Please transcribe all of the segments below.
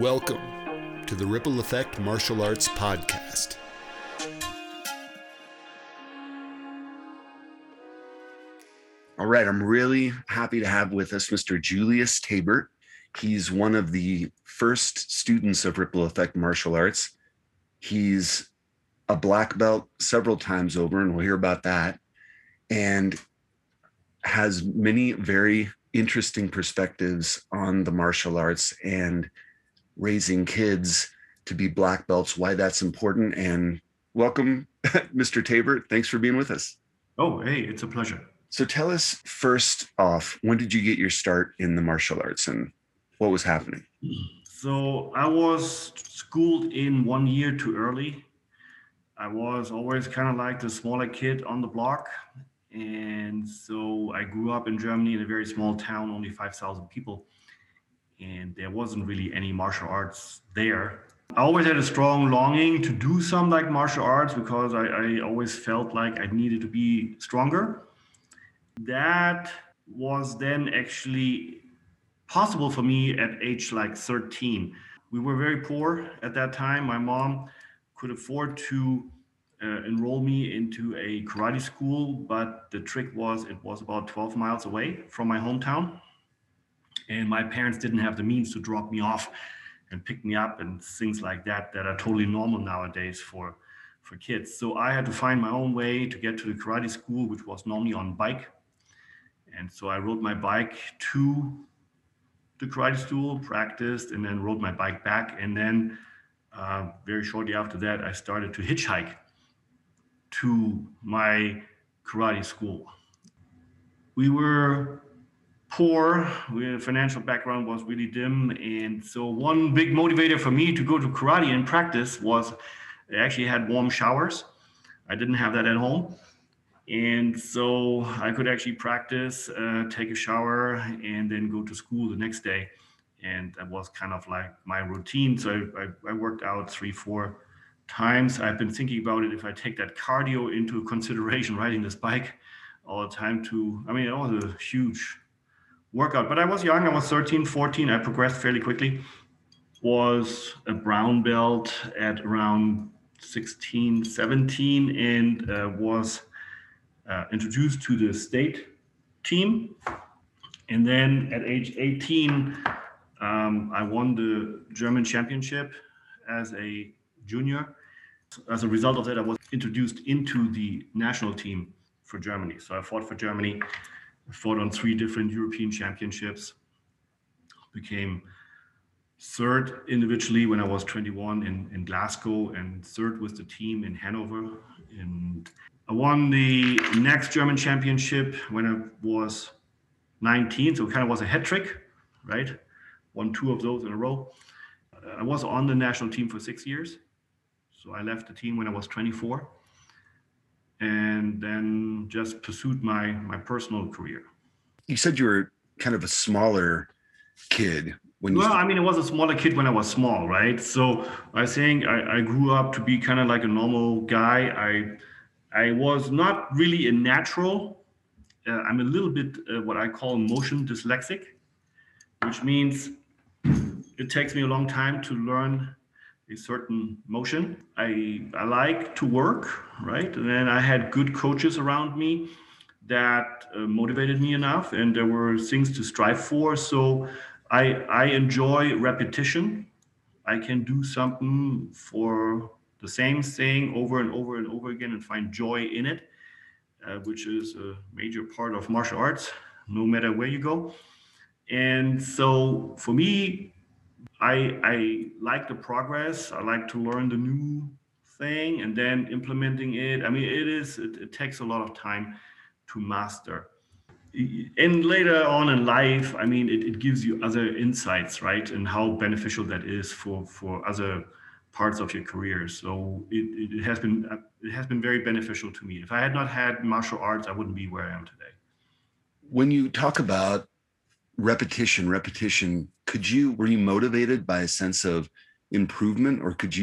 Welcome to the Ripple Effect Martial Arts Podcast. All right, I'm really happy to have with us Mr. Julius Tabert. He's one of the first students of Ripple Effect Martial Arts. He's a black belt several times over, and we'll hear about that, and has many very interesting perspectives on the martial arts and raising kids to be black belts, why that's important. And welcome, Mr. Tabert. Thanks for being with us. Oh, hey, it's a pleasure. So tell us first off, when did you get your start in the martial arts and what was happening? So I was schooled in 1 year too early. I was always kind of like the smaller kid on the block. And so I grew up in Germany in a very small town, only 5,000 people. And there wasn't really any martial arts there. I always had a strong longing to do some like martial arts because I always felt like I needed to be stronger. That was then actually possible for me at age like 13. We were very poor at that time. My mom could afford to enroll me into a karate school, but the trick was it was about 12 miles away from my hometown. And my parents didn't have the means to drop me off and pick me up and things like that that are totally normal nowadays for kids. So I had to find my own way to get to the karate school, which was normally on bike. And so I rode my bike to the karate school, practiced, and then rode my bike back. And then very shortly after that, I started to hitchhike to my karate school. We were poor, our financial background was really dim. And so one big motivator for me to go to karate and practice was they actually had warm showers. I didn't have that at home. And so I could actually practice, take a shower, and then go to school the next day. And that was kind of like my routine. So I worked out 3-4 times. I've been thinking about it, if I take that cardio into consideration, riding this bike all the time to, I mean, it was a huge workout. But I was young, I was 13, 14. I progressed fairly quickly. Was a brown belt at around 16, 17, and was introduced to the state team. And then at age 18, I won the German championship as a junior. As a result of that, I was introduced into the national team for Germany. So I fought for Germany, fought on 3 different European championships, became third individually when I was 21 in Glasgow, and third with the team in Hanover. And I won the next German championship when I was 19, so it kind of was a hat trick, right? Won 2 of those in a row. I was on the national team for 6 years. So I left the team when I was 24 and then just pursued my personal career. You said you were kind of a smaller kid. I was a smaller kid when I was small, right? So I think I grew up to be kind of like a normal guy. I was not really a natural. I'm a little bit what I call motion dyslexic, which means it takes me a long time to learn a certain motion. I like to work, right? And then I had good coaches around me that motivated me enough, and there were things to strive for. So I enjoy repetition. I can do something for the same thing over and over and over again and find joy in it, which is a major part of martial arts, no matter where you go. And so for me, I like the progress. I like to learn the new thing and then implementing it. I mean, it takes a lot of time to master. And later on in life, I mean, it gives you other insights, right? And how beneficial that is for other parts of your career. So it has been very beneficial to me. If I had not had martial arts, I wouldn't be where I am today. When you talk about repetition, were you motivated by a sense of improvement, or did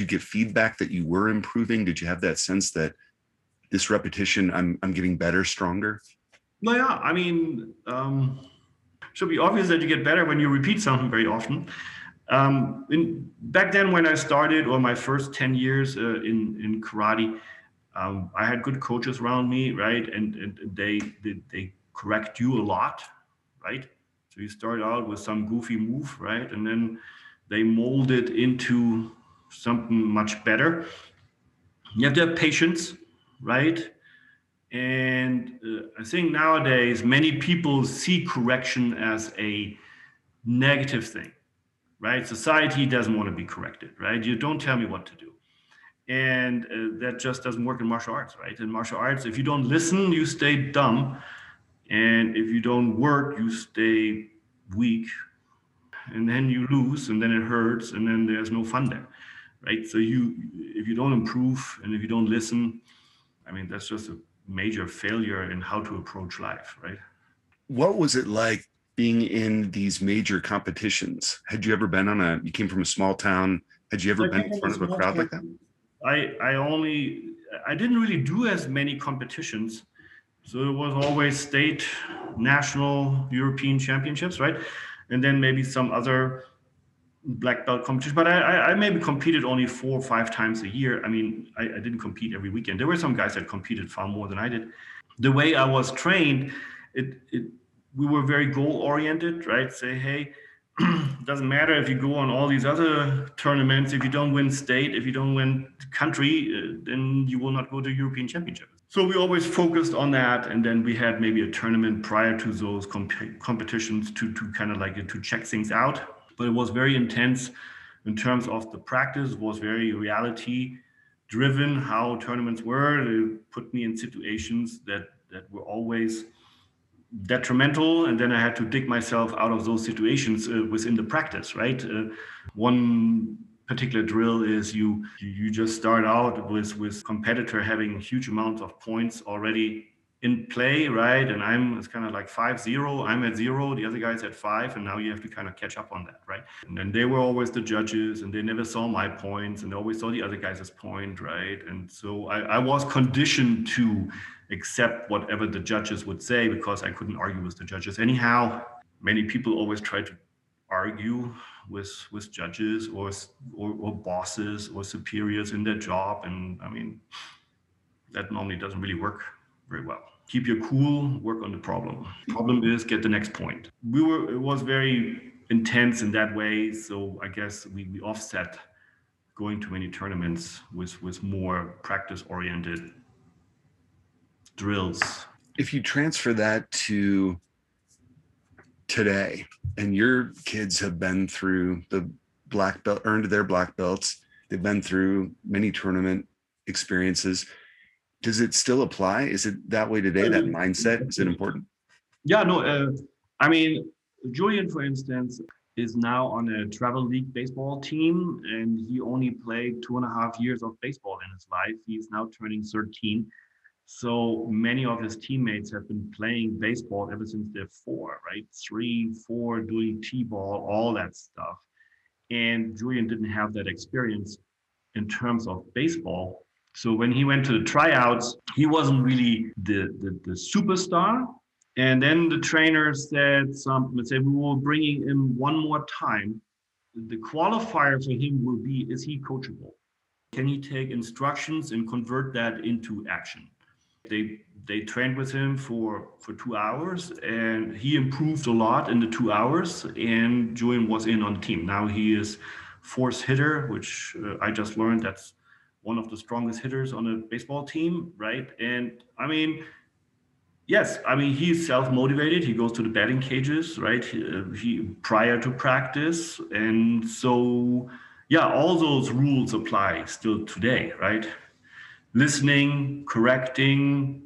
you get feedback that you were improving? Did you have that sense that this repetition, I'm getting better, stronger? No, yeah, I mean, it should be obvious that you get better when you repeat something very often. Back then when I started, or my first 10 years in karate, I had good coaches around me, right? And they correct you a lot, right? So you start out with some goofy move, right? And then they mold it into something much better. You have to have patience, right? And I think nowadays many people see correction as a negative thing, right? Society doesn't want to be corrected, right? You don't tell me what to do. And that just doesn't work in martial arts, right? In martial arts, if you don't listen, you stay dumb. And if you don't work, you stay weak. And then you lose, and then it hurts, and then there's no fun there, right? So if you don't improve, and if you don't listen, I mean, that's just a major failure in how to approach life, right? What was it like being in these major competitions? Had you ever been you came from a small town, had you ever been in front of a crowd like that? I didn't really do as many competitions. So it was always state, national, European championships, right? And then maybe some other black belt competition. But I maybe competed only 4 or 5 times a year. I mean, I didn't compete every weekend. There were some guys that competed far more than I did. The way I was trained, we were very goal-oriented, right? Say, hey, it doesn't matter if you go on all these other tournaments. If you don't win state, if you don't win country, then you will not go to European Championships. So we always focused on that, and then we had maybe a tournament prior to those competitions to kind of like to check things out. But it was very intense in terms of the practice. It was very reality-driven how tournaments were. They put me in situations that were always detrimental, and then I had to dig myself out of those situations within the practice. Right, one particular drill is you just start out with competitor having huge amounts of points already in play, right? And it's kind of like 5-0, I'm at 0, the other guy's at 5, and now you have to kind of catch up on that, right? And then they were always the judges, and they never saw my points, and they always saw the other guy's point, right? And so I was conditioned to accept whatever the judges would say, because I couldn't argue with the judges anyhow. Many people always try to argue with judges or bosses or superiors in their job, and I mean, that normally doesn't really work very well. Keep your cool, work on the problem. Problem is get the next point. It was very intense in that way, so I guess we offset going to many tournaments with more practice-oriented drills. If you transfer that to today, and your kids have been through the black belt, earned their black belts, they've been through many tournament experiences, does it still apply? Is it that way today, that mindset? Is it important? Yeah, no. I mean, Julian, for instance, is now on a travel league baseball team, and he only played 2.5 years of baseball in his life. He's now turning 13. So many of his teammates have been playing baseball ever since they're 4, right? 3, 4, doing T-ball, all that stuff. And Julian didn't have that experience in terms of baseball. So when he went to the tryouts, he wasn't really the superstar. And then the trainer said something and said, we will bring him one more time. The qualifier for him will be, is he coachable? Can he take instructions and convert that into action? They trained with him for 2 hours, and he improved a lot in the 2 hours, and Julian was in on the team. Now he is force hitter, which I just learned that's one of the strongest hitters on a baseball team, right? And I mean, yes, I mean, he's self-motivated. He goes to the batting cages, right? He prior to practice. And so, yeah, all those rules apply still today, right? Listening, correcting,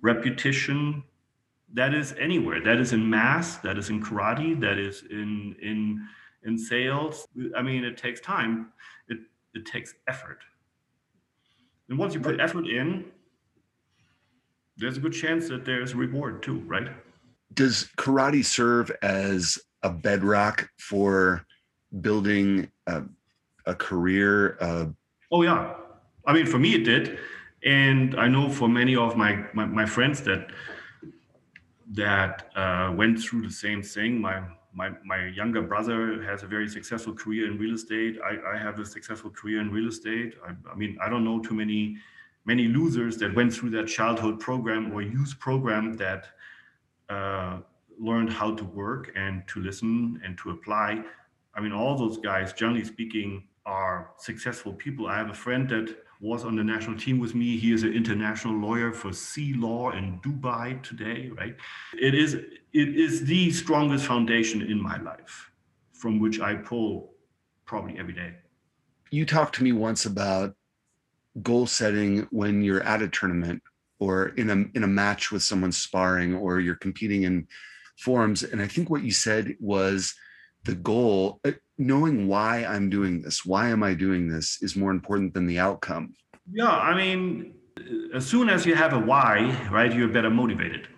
repetition, that is anywhere. That is in mass, that is in karate, that is in sales. I mean, it takes time. It takes effort. And once you put effort in, there's a good chance that there's reward too, right? Does karate serve as a bedrock for building a career? Oh, yeah. I mean, for me, it did. And I know for many of my friends that went through the same thing, my my younger brother has a very successful career in real estate. I have a successful career in real estate. I mean, I don't know too many losers that went through that childhood program or youth program that learned how to work and to listen and to apply. I mean, all those guys, generally speaking, are successful people. I have a friend that was on the national team with me. He is an international lawyer for Sea Law in Dubai today, right? It is the strongest foundation in my life from which I pull probably every day. You talked to me once about goal setting when you're at a tournament or in a match with someone sparring or you're competing in forums. And I think what you said was the goal, knowing why I'm doing this, why am I doing this, is more important than the outcome. Yeah, I mean, as soon as you have a why, right, you're better motivated.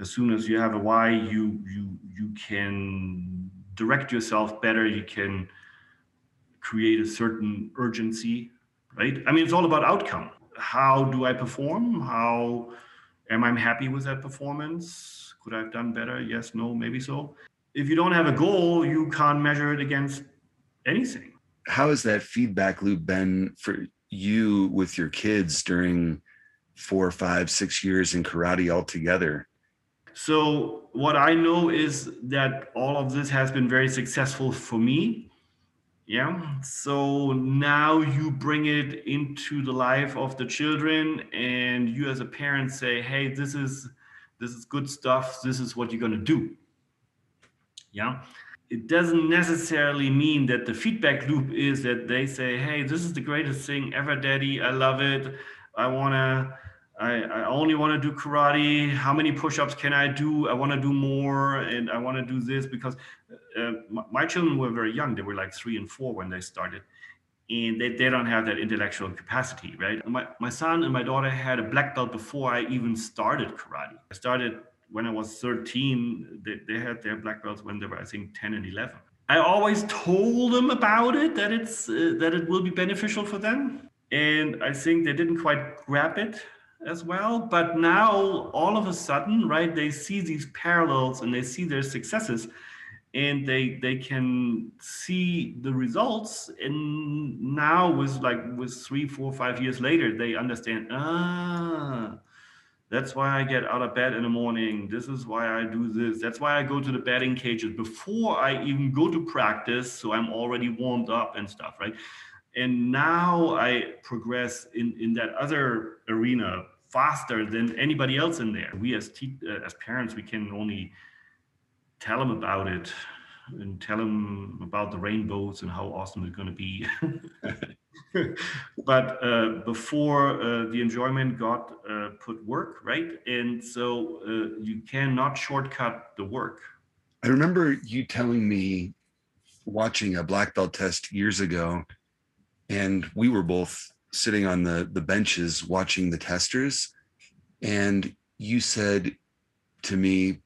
As soon as you have a why, you can direct yourself better. You can create a certain urgency, right? I mean, it's all about outcome. How do I perform? How am I happy with that performance? Could I have done better? Yes, no, maybe so. If you don't have a goal, you can't measure it against anything. How has that feedback loop been for you with your kids during 4, 5, 6 years in karate altogether? So what I know is that all of this has been very successful for me. Yeah. So now you bring it into the life of the children and you as a parent say, hey, this is good stuff. This is what you're going to do. Yeah, it doesn't necessarily mean that the feedback loop is that they say, hey, this is the greatest thing ever, Daddy. I love it. I only want to do karate. How many push-ups can I do? I want to do more and I want to do this because my children were very young. They were like 3 and 4 when they started and they don't have that intellectual capacity, right? My son and my daughter had a black belt before I even started karate. I started when I was 13, they had their black belts when they were, I think, 10 and 11. I always told them about it, that it will be beneficial for them. And I think they didn't quite grab it as well. But now, all of a sudden, right, they see these parallels and they see their successes. And they can see the results. And now, with 3, 4, 5 years later, they understand, that's why I get out of bed in the morning. This is why I do this. That's why I go to the batting cages before I even go to practice. So I'm already warmed up and stuff, right? And now I progress in that other arena faster than anybody else in there. We as parents, we can only tell them about it and tell them about the rainbows and how awesome it's going to be. But before the enjoyment got put work, right? And so you cannot shortcut the work. I remember you telling me watching a black belt test years ago, and we were both sitting on the benches watching the testers. And you said to me,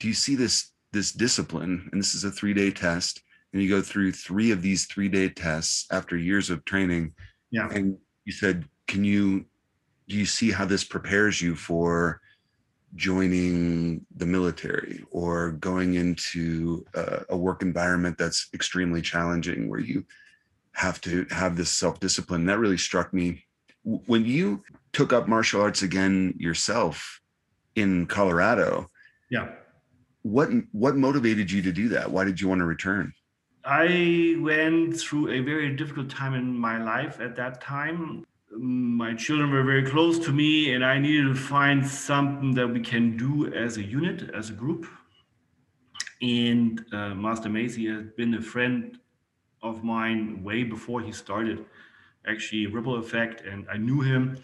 do you see this discipline? And this is a 3-day test. And you go through 3 of these 3-day tests after years of training. Yeah. And you said, do you see how this prepares you for joining the military or going into a work environment that's extremely challenging where you have to have this self-discipline? That really struck me. When you took up martial arts again yourself in Colorado, yeah, what motivated you to do that? Why did you want to return? I went through a very difficult time in my life at that time. My children were very close to me and I needed to find something that we can do as a unit, as a group. And Master Macy has been a friend of mine way before he started, actually, Ripple Effect, and I knew him.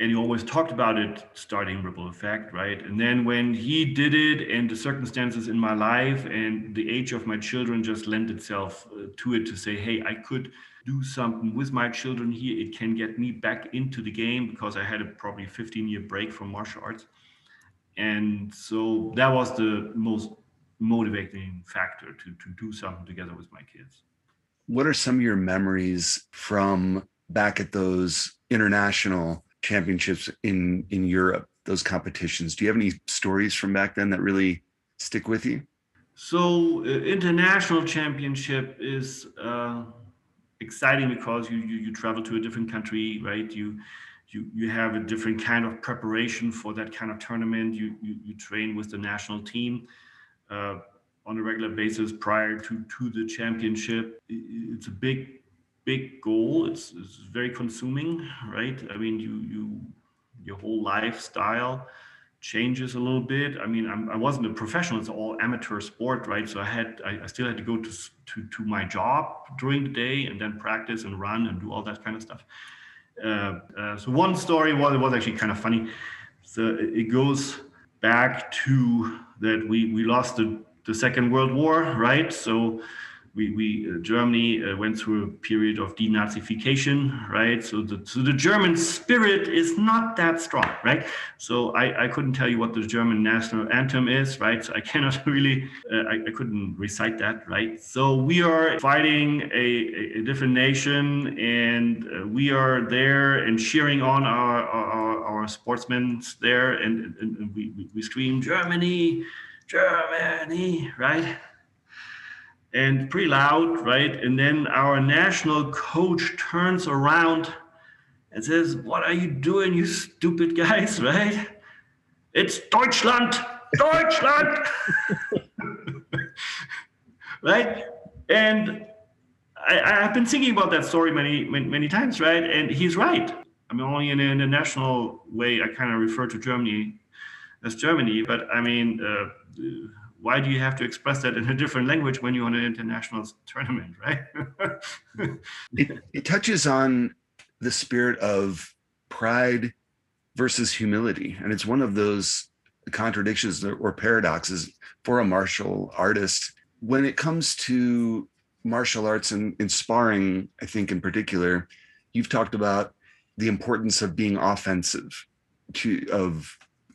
And he always talked about it, starting Ripple Effect, right? And then when he did it and the circumstances in my life and the age of my children just lent itself to it to say, hey, I could do something with my children here. It can get me back into the game because I had a probably 15-year break from martial arts. And so that was the most motivating factor to do something together with my kids. What are some of your memories from back at those international championships in Europe, those competitions? Do you have any stories from back then that really stick with you? So international championship is exciting because you travel to a different country, right? You have a different kind of preparation for that kind of tournament. You train with the national team on a regular basis prior to the championship. It's a big goal. It's very consuming, right? I mean, your whole lifestyle changes a little bit. I mean, I wasn't a professional; it's all amateur sport, right? So I still had to go to my job during the day and then practice and run and do all that kind of stuff. So one story was actually kind of funny. So it goes back to that we lost the Second World War, right? So we Germany went through a period of denazification, right? So the German spirit is not that strong, right? So I couldn't tell you what the German national anthem is, right? So I cannot really, I couldn't recite that, right? So we are fighting a different nation, and we are there and cheering on our sportsmen there, and we scream, Germany, Germany, right? And pretty loud, right? And then our national coach turns around and says, "What are you doing, you stupid guys, right? It's Deutschland, Deutschland!" Right? And I've been thinking about that story many times, right? And he's right. I mean, only in an international way, I kind of refer to Germany as Germany, but I mean, why do you have to express that in a different language when you're on an international tournament, right? It touches on the spirit of pride versus humility. And it's one of those contradictions or paradoxes for a martial artist. When it comes to martial arts and sparring, I think in particular, you've talked about the importance of being offensive,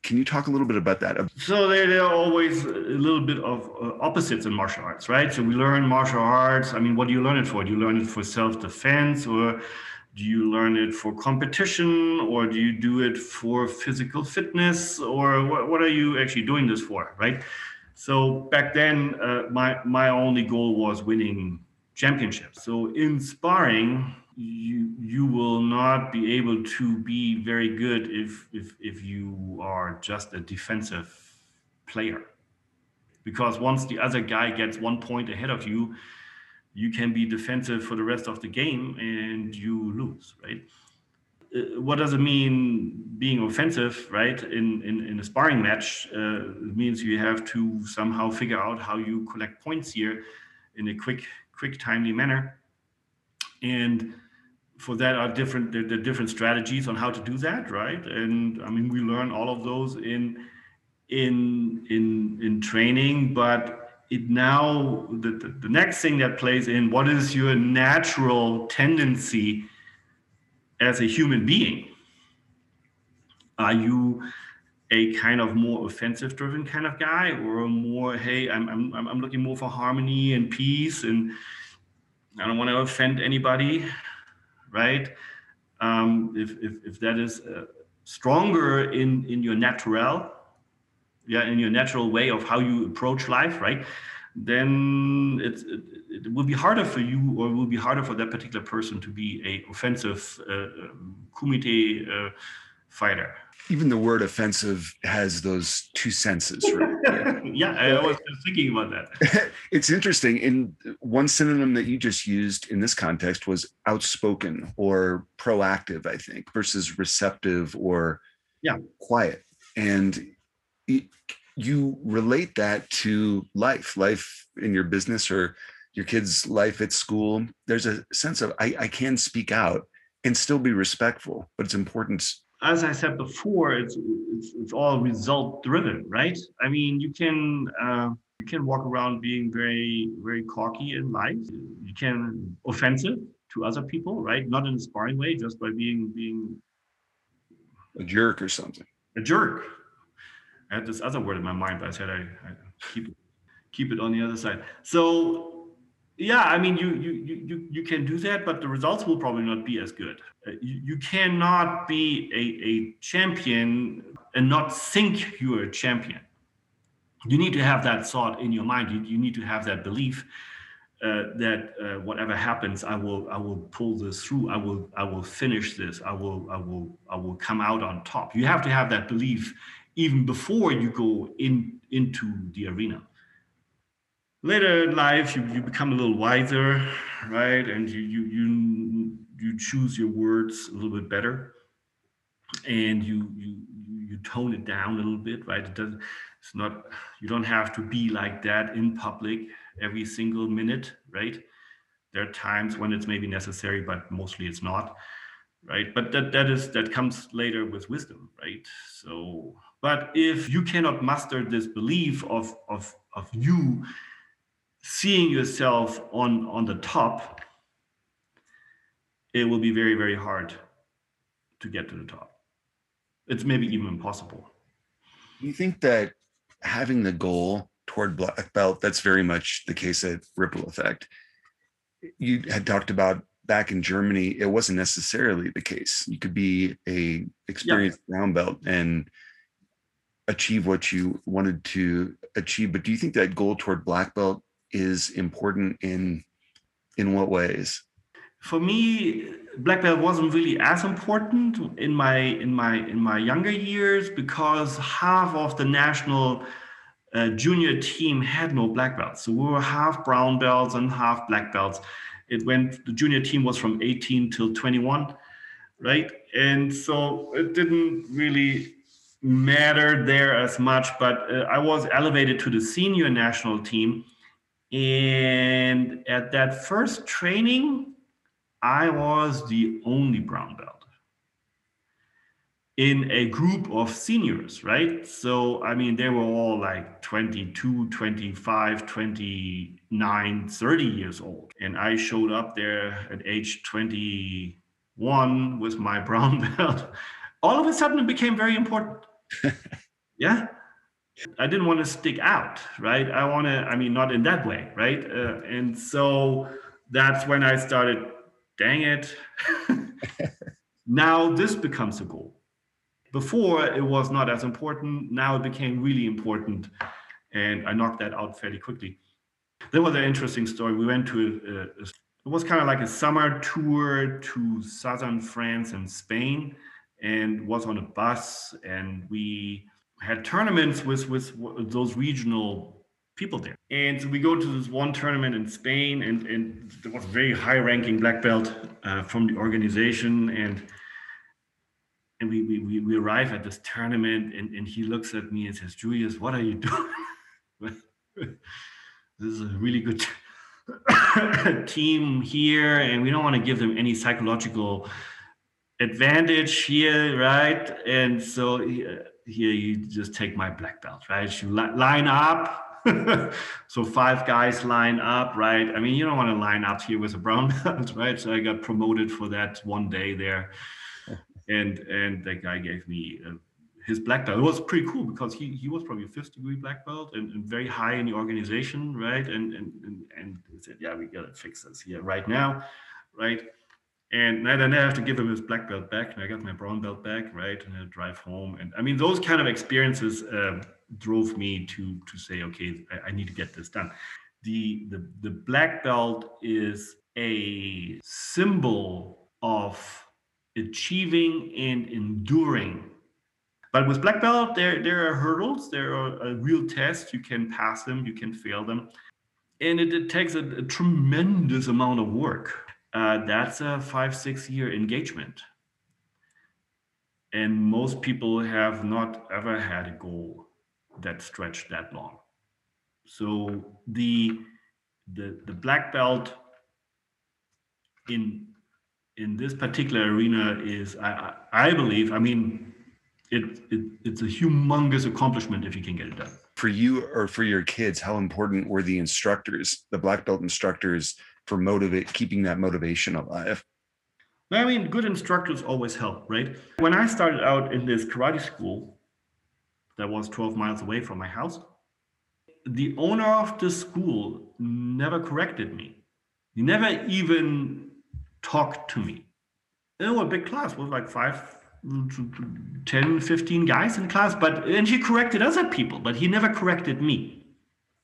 Can you talk a little bit about that? So there are always a little bit of opposites in martial arts, right? So we learn martial arts. I mean, what do you learn it for? Do you learn it for self-defense, or do you learn it for competition, or do you do it for physical fitness, or what are you actually doing this for, right? So back then, my only goal was winning championships. So in sparring, you will not be able to be very good if you are just a defensive player, because once the other guy gets 1 point ahead of you, you can be defensive for the rest of the game and you lose, right? What does it mean being offensive, right? In a sparring match, it means you have to somehow figure out how you collect points here in a quick, timely manner. And for that there are different strategies on how to do that, right? And I mean, we learn all of those in training, but it now the next thing that plays in, what is your natural tendency as a human being? Are you a kind of more offensive driven kind of guy, or more, hey, I'm looking more for harmony and peace, and I don't want to offend anybody, right? If that is stronger in your natural, in your natural way of how you approach life, right? Then it will be harder for you, or it will be harder for that particular person to be a offensive kumite fighter. Even the word offensive has those two senses, right? Yeah, I was thinking about that. It's interesting. In one synonym that you just used in this context was outspoken or proactive, I think, versus receptive or quiet. And you relate that to life in your business or your kids' life at school. There's a sense of, I can speak out and still be respectful, but it's important. As I said before, it's all result driven, right? I mean, you can walk around being very, very cocky in life. You can offensive to other people, right? Not in a sparring way, just by being a jerk or something. A jerk. I had this other word in my mind, but I said I keep it on the other side. So. Yeah, I mean, you can do that, but the results will probably not be as good. You cannot be a champion and not think you're a champion, you need to have that thought in your mind. You need to have that belief that whatever happens, I will pull this through. I will finish this. I will come out on top. You have to have that belief even before you go into the arena. Later in life, you become a little wiser, right? And you choose your words a little bit better, and you tone it down a little bit, right? You don't have to be like that in public every single minute, right? There are times when it's maybe necessary, but mostly it's not, right? But that comes later with wisdom, right? So, but if you cannot muster this belief of you seeing yourself on the top, it will be very, very hard to get to the top. It's maybe even impossible. You think that having the goal toward black belt, that's very much the case at Ripple Effect. You had talked about back in Germany, it wasn't necessarily the case. You could be a experienced brown belt and achieve what you wanted to achieve. But do you think that goal toward black belt is important in what ways? For me, black belt wasn't really as important in my younger years, because half of the national junior team had no black belts. So we were half brown belts and half black belts. The junior team was from 18 till 21, right? And so it didn't really matter there as much, but I was elevated to the senior national team. And at that first training, I was the only brown belt in a group of seniors, right? So, I mean, they were all like 22, 25, 29, 30 years old. And I showed up there at age 21 with my brown belt. All of a sudden, it became very important. Yeah. I didn't want to stick out, right? Not in that way, right? And so that's when I started, dang it. Now this becomes a goal. Before it was not as important. Now it became really important, and I knocked that out fairly quickly. There was an interesting story. We went to it was kind of like a summer tour to southern France and Spain, and was on a bus, and we had tournaments with those regional people there. And so we go to this one tournament in Spain, and there was a very high-ranking black belt from the organization, and we arrive at this tournament, and he looks at me and says, "Julius, what are you doing? This is a really good team here, and we don't want to give them any psychological advantage here, right? And so here you just take my black belt, right? You line up." So 5 guys line up, right? I mean, you don't want to line up here with a brown belt, right? So I got promoted for that one day there, and that guy gave me his black belt. It was pretty cool because he was probably a 5th degree black belt and very high in the organization, right? And he said, "Yeah, we gotta fix this here right now," right? And then I have to give him his black belt back, and I got my brown belt back, right? And I drive home. And I mean, those kind of experiences drove me to say, okay, I need to get this done. The black belt is a symbol of achieving and enduring. But with black belt, there are hurdles, there are real tests. You can pass them, you can fail them. And it takes a tremendous amount of work. That's a 5-6 year engagement. And most people have not ever had a goal that stretched that long. So the black belt in this particular arena is, I believe, I mean, it's a humongous accomplishment if you can get it done. For you or for your kids, how important were the instructors, the black belt instructors, for keeping that motivation alive? I mean, good instructors always help, right? When I started out in this karate school that was 12 miles away from my house, the owner of the school never corrected me. He never even talked to me. It was a big class, it was like 5 10, 15 guys in class, and he corrected other people, but he never corrected me.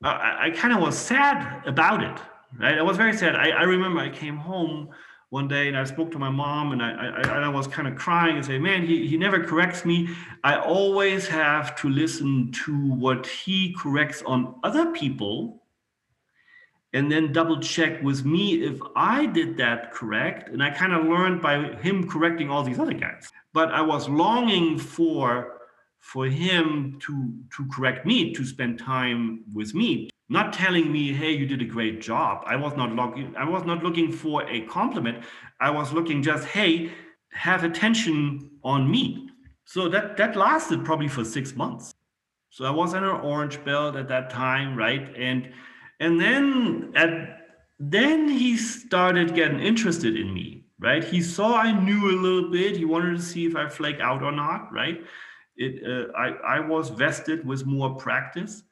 I kind of was sad about it. Right? I was very sad. I remember I came home one day and I spoke to my mom, and I was kind of crying and saying, man, he never corrects me. I always have to listen to what he corrects on other people and then double check with me if I did that correct. And I kind of learned by him correcting all these other guys. But I was longing for him to correct me, to spend time with me, not telling me, hey, you did a great job. I was not looking for a compliment. I was looking just, hey, have attention on me. So that lasted probably for 6 months. So I was in an orange belt at that time, right? And then he started getting interested in me, right? He saw I knew a little bit. He wanted to see if I flake out or not, right? I was vested with more practice.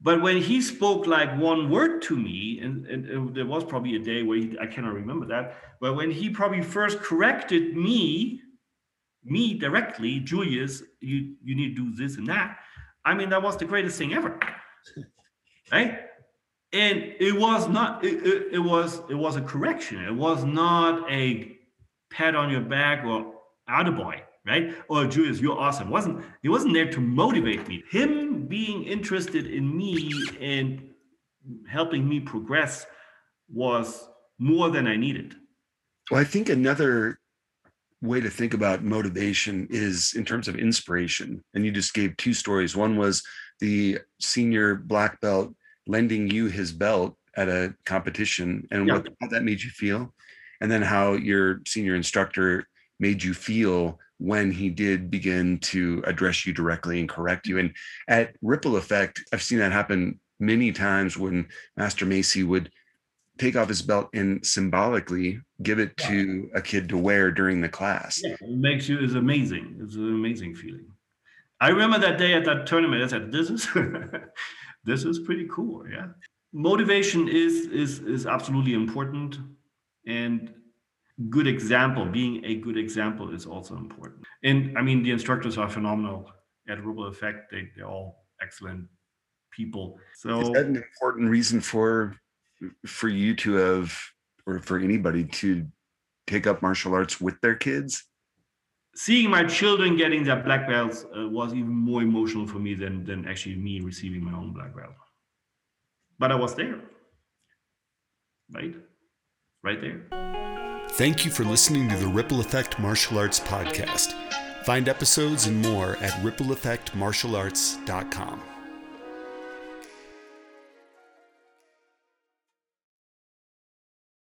But when he spoke like one word to me, and there was probably a day where I cannot remember that, but when he probably first corrected me directly, Julius, you need to do this and that. I mean, that was the greatest thing ever, right? And it was a correction. It was not a pat on your back or attaboy, right? Or Julius, you're awesome. He wasn't there to motivate me. Him being interested in me and helping me progress was more than I needed. Well, I think another way to think about motivation is in terms of inspiration. And you just gave two stories. One was the senior black belt lending you his belt at a competition and how that made you feel, and then how your senior instructor made you feel when he did begin to address you directly and correct you. And at Ripple Effect, I've seen that happen many times when Master Macy would take off his belt and symbolically give it to a kid to wear during the class. Yeah, it's amazing. It's an amazing feeling. I remember that day at that tournament, I said, this is pretty cool, yeah. Motivation is absolutely important, and being a good example is also important. And I mean, the instructors are phenomenal at Ripple Effect. They're all excellent people. So is that an important reason for you to have, or for anybody to take up martial arts with their kids? Seeing my children getting their black belts was even more emotional for me than actually me receiving my own black belt. But I was there, right there. Thank you for listening to the Ripple Effect Martial Arts Podcast. Find episodes and more at rippleeffectmartialarts.com.